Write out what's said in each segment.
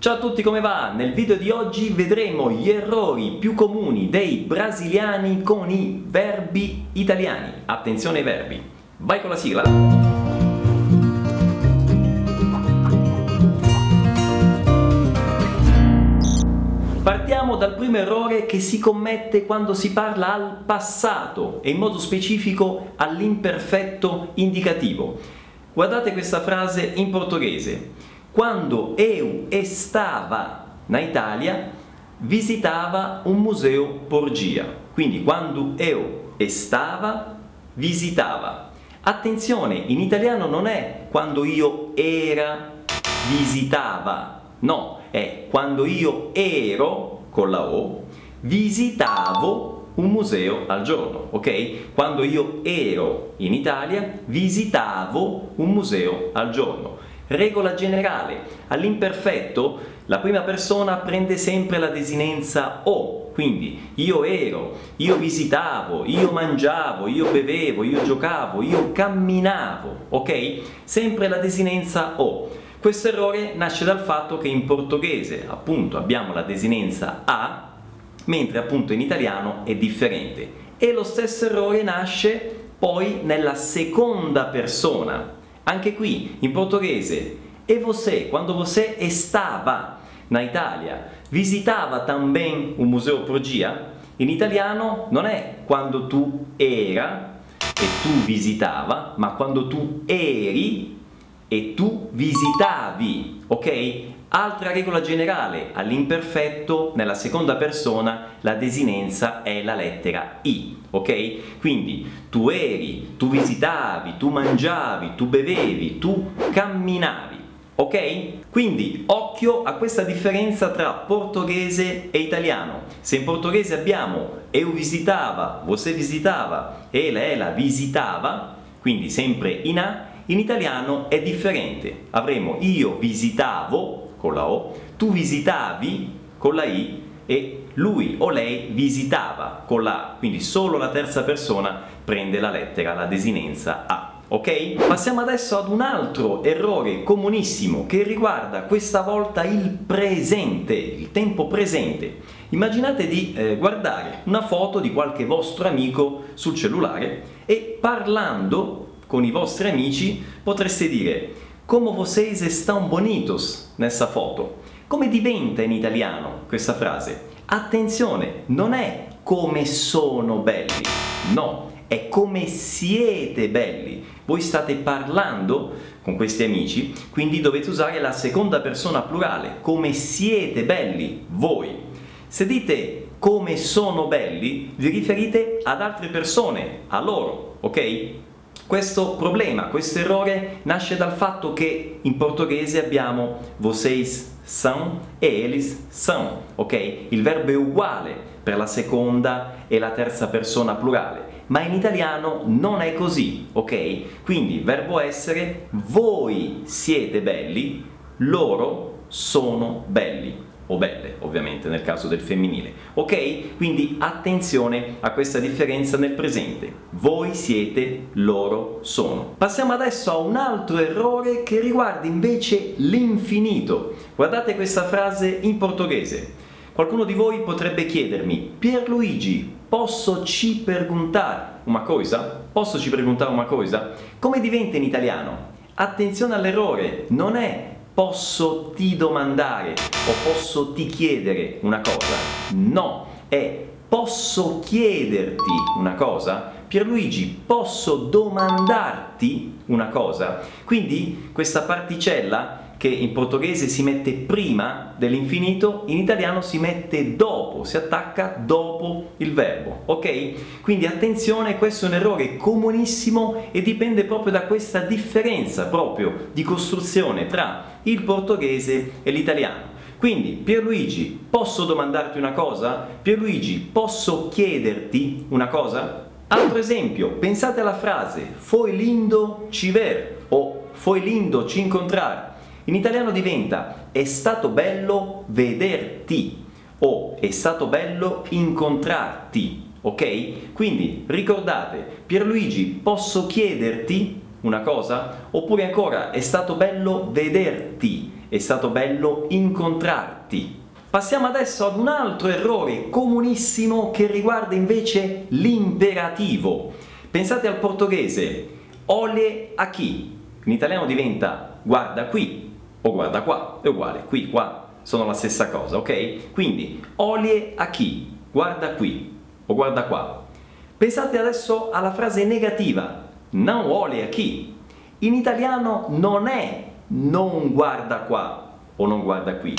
Ciao a tutti, come va? Nel video di oggi vedremo gli errori più comuni dei brasiliani con i verbi italiani. Attenzione ai verbi. Vai con la sigla! Partiamo dal primo errore che si commette quando si parla al passato e in modo specifico all'imperfetto indicativo. Guardate questa frase in portoghese. Quando eu estava na Itália, visitava um museu por dia. Quindi, quando eu estava, visitava. Attenzione, in italiano non è quando io era, visitava. No, è quando io ero, con la O, visitavo un museo al giorno, ok? Quando io ero in Italia, visitavo un museo al giorno. Regola generale, all'imperfetto la prima persona prende sempre la desinenza o, quindi io ero, io visitavo, io mangiavo, io bevevo, io giocavo, io camminavo, ok? Sempre la desinenza o. Questo errore nasce dal fatto che in portoghese, appunto, abbiamo la desinenza a, mentre appunto in italiano è differente. E lo stesso errore nasce poi nella seconda persona. Anche qui, in portoghese, e você, quando você estava na Itália, visitava também un museo por dia? In italiano non è quando tu era e tu visitava, ma quando tu eri e tu visitavi, ok? Altra regola generale, all'imperfetto, nella seconda persona, la desinenza è la lettera I, ok? Quindi tu eri, tu visitavi, tu mangiavi, tu bevevi, tu camminavi, ok? Quindi occhio a questa differenza tra portoghese e italiano. Se in portoghese abbiamo eu visitava, você visitava, ela, ela visitava, quindi sempre in A, in italiano è differente. Avremo io visitavo, con la O, tu visitavi con la I e lui o lei visitava con la A, quindi solo la terza persona prende la lettera, la desinenza A, ok? Passiamo adesso ad un altro errore comunissimo che riguarda questa volta il presente, il tempo presente. Immaginate di guardare una foto di qualche vostro amico sul cellulare e parlando con i vostri amici potreste dire Como vocês estão bonitos nessa foto. Come diventa in italiano questa frase? Attenzione, non è come sono belli, no, è come siete belli. Voi state parlando con questi amici, quindi dovete usare la seconda persona plurale, come siete belli voi. Se dite come sono belli, vi riferite ad altre persone, a loro, ok? Questo problema, questo errore nasce dal fatto che in portoghese abbiamo vocês são e eles são, ok? Il verbo è uguale per la seconda e la terza persona plurale, ma in italiano non è così, ok? Quindi verbo essere, voi siete belli, loro sono belli. O belle, ovviamente, nel caso del femminile. Ok? Quindi attenzione a questa differenza nel presente. Voi siete, loro sono. Passiamo adesso a un altro errore che riguarda invece l'infinito. Guardate questa frase in portoghese. Qualcuno di voi potrebbe chiedermi: Pierluigi, posso ci perguntar una cosa? Posso ci perguntar una cosa? Come diventa in italiano? Attenzione all'errore, non è posso ti domandare o posso ti chiedere una cosa? No, è posso chiederti una cosa? Pierluigi, posso domandarti una cosa? Quindi questa particella che in portoghese si mette prima dell'infinito, in italiano si mette dopo, si attacca dopo il verbo, ok? Quindi attenzione, questo è un errore comunissimo e dipende proprio da questa differenza proprio di costruzione tra il portoghese e l'italiano. Quindi, Pierluigi, posso domandarti una cosa? Pierluigi, posso chiederti una cosa? Altro esempio, pensate alla frase foi lindo ci ver o foi lindo ci incontrar. In italiano diventa è stato bello vederti o è stato bello incontrarti, ok? Quindi ricordate, Pierluigi, posso chiederti una cosa? Oppure ancora è stato bello vederti. È stato bello incontrarti. Passiamo adesso ad un altro errore comunissimo che riguarda invece l'imperativo. Pensate al portoghese ole aqui. In italiano diventa guarda qui o guarda qua, è uguale, qui, qua sono la stessa cosa, ok? Quindi ole aqui, guarda qui o guarda qua. Pensate adesso alla frase negativa, non ole aqui. In italiano non è non guarda qua o non guarda qui.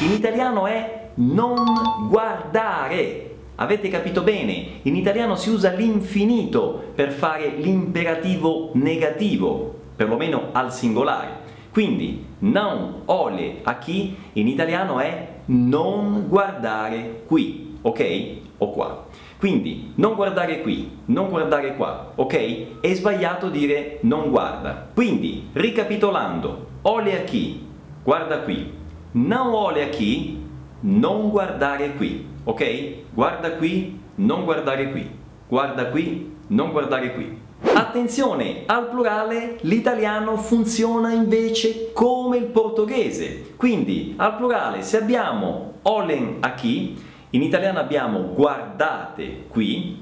In italiano è non guardare. Avete capito bene? In italiano si usa l'infinito per fare l'imperativo negativo, perlomeno al singolare. Quindi non ole aqui in italiano è non guardare qui, ok? O qua. Quindi non guardare qui, non guardare qua, ok? È sbagliato dire non guarda. Quindi, ricapitolando, ole aqui, guarda qui. Non ole aqui, non guardare qui, ok? Guarda qui, non guardare qui. Guarda qui, non guardare qui. Attenzione, al plurale l'italiano funziona invece come il portoghese. Quindi, al plurale, se abbiamo olen aqui, in italiano abbiamo guardate qui.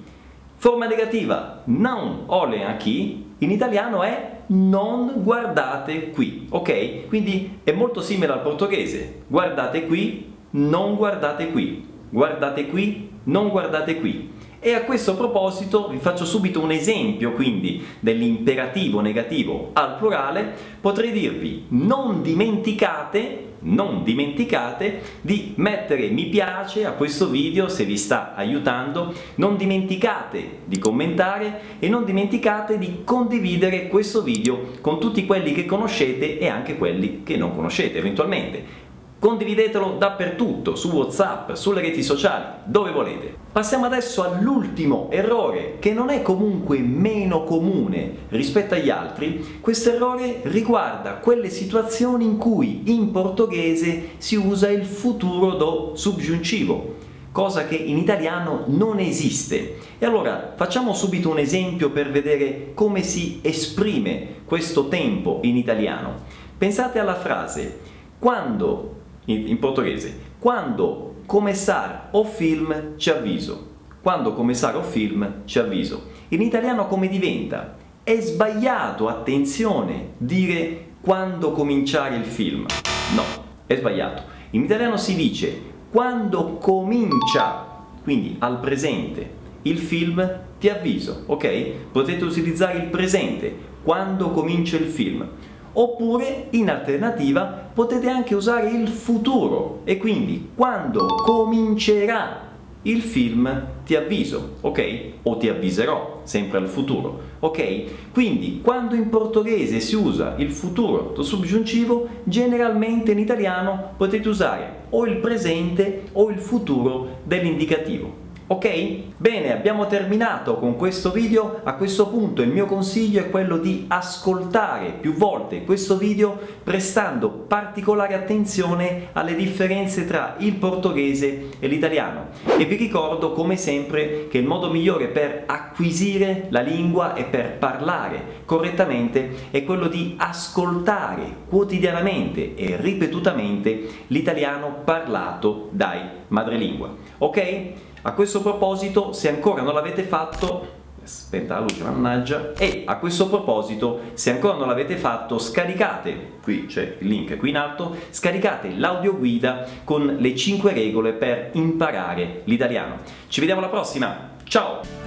Forma negativa, non olen aqui, in italiano è non guardate qui, ok? Quindi è molto simile al portoghese. Guardate qui, non guardate qui. Guardate qui, non guardate qui. E a questo proposito vi faccio subito un esempio quindi dell'imperativo negativo al plurale. Potrei dirvi non dimenticate di mettere mi piace a questo video se vi sta aiutando, non dimenticate di commentare e non dimenticate di condividere questo video con tutti quelli che conoscete e anche quelli che non conoscete eventualmente. Condividetelo dappertutto, su WhatsApp, sulle reti sociali, dove volete. Passiamo adesso all'ultimo errore, che non è comunque meno comune rispetto agli altri. Questo errore riguarda quelle situazioni in cui in portoghese si usa il futuro do subgiuntivo, cosa che in italiano non esiste. E allora facciamo subito un esempio per vedere come si esprime questo tempo in italiano. Pensate alla frase quando, in portoghese, quando começar o film ci avviso. Quando começar o film ci avviso. In italiano come diventa? È sbagliato, attenzione, dire quando cominciare il film. No, è sbagliato. In italiano si dice quando comincia, quindi al presente, il film ti avviso, ok? Potete utilizzare il presente, quando comincia il film. Oppure, in alternativa, potete anche usare il futuro e quindi quando comincerà il film ti avviso, ok? O ti avviserò, sempre al futuro, ok? Quindi, quando in portoghese si usa il futuro do subgiuntivo, generalmente in italiano potete usare o il presente o il futuro dell'indicativo. Ok? Bene, abbiamo terminato con questo video. A questo punto il mio consiglio è quello di ascoltare più volte questo video prestando particolare attenzione alle differenze tra il portoghese e l'italiano. E vi ricordo come sempre che il modo migliore per acquisire la lingua e per parlare correttamente è quello di ascoltare quotidianamente e ripetutamente l'italiano parlato dai madrelingua. Ok? A questo proposito, se ancora non l'avete fatto, spenta la luce, mannaggia, e a questo proposito, se ancora non l'avete fatto, scaricate, qui c'è il link qui in alto, scaricate l'audioguida con le 5 regole per imparare l'italiano. Ci vediamo alla prossima, ciao!